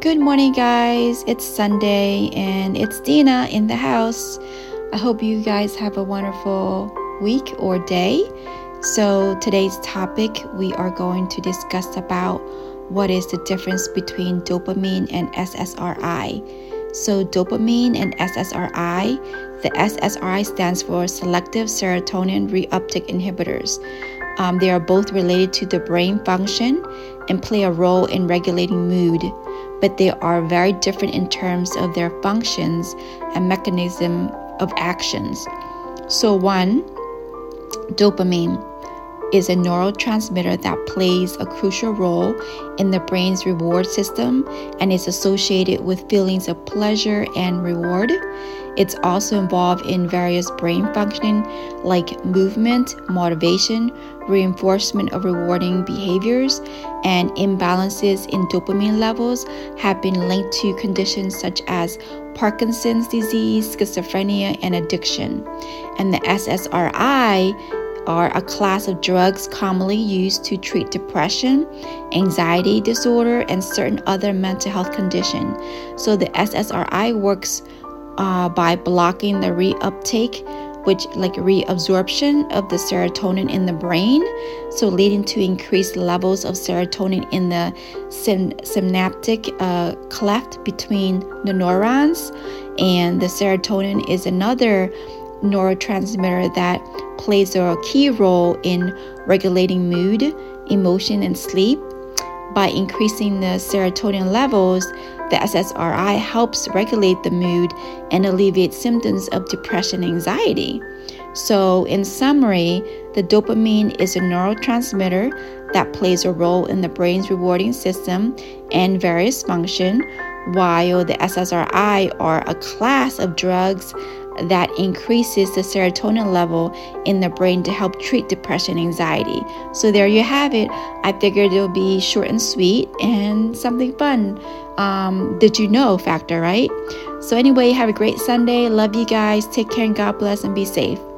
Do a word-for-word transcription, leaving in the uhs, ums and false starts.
Good morning, guys. It's Sunday and it's Dina in the house. I hope you guys have a wonderful week or day. So today's topic, we are going to discuss about what is the difference between dopamine and S S R I. So dopamine and S S R I, the S S R I stands for Selective Serotonin Reuptake Inhibitors. Um, they are both related to the brain function and play a role in regulating mood, but they are very different in terms of their functions and mechanism of actions. So one, dopamine is a neurotransmitter that plays a crucial role in the brain's reward system and is associated with feelings of pleasure and reward. It's also involved in various brain functioning like movement, motivation, reinforcement of rewarding behaviors, and imbalances in dopamine levels have been linked to conditions such as Parkinson's disease, schizophrenia, and addiction. And the S S R I are a class of drugs commonly used to treat depression, anxiety disorder, and certain other mental health conditions. So the S S R I works Uh, by blocking the reuptake, which like reabsorption of the serotonin in the brain, so leading to increased levels of serotonin in the syn- synaptic uh, cleft between the neurons. And the serotonin is another neurotransmitter that plays a key role in regulating mood, emotion, and sleep. By increasing the serotonin levels, the S S R I helps regulate the mood and alleviate symptoms of depression and anxiety. So in summary, the dopamine is a neurotransmitter that plays a role in the brain's rewarding system and various function, while the S S R I are a class of drugs that increases the serotonin level in the brain to help treat depression and anxiety. So there you have it. I figured it'll be short and sweet and something fun. Um, did you know factor, right? So anyway, have a great Sunday. Love you guys. Take care and God bless and be safe.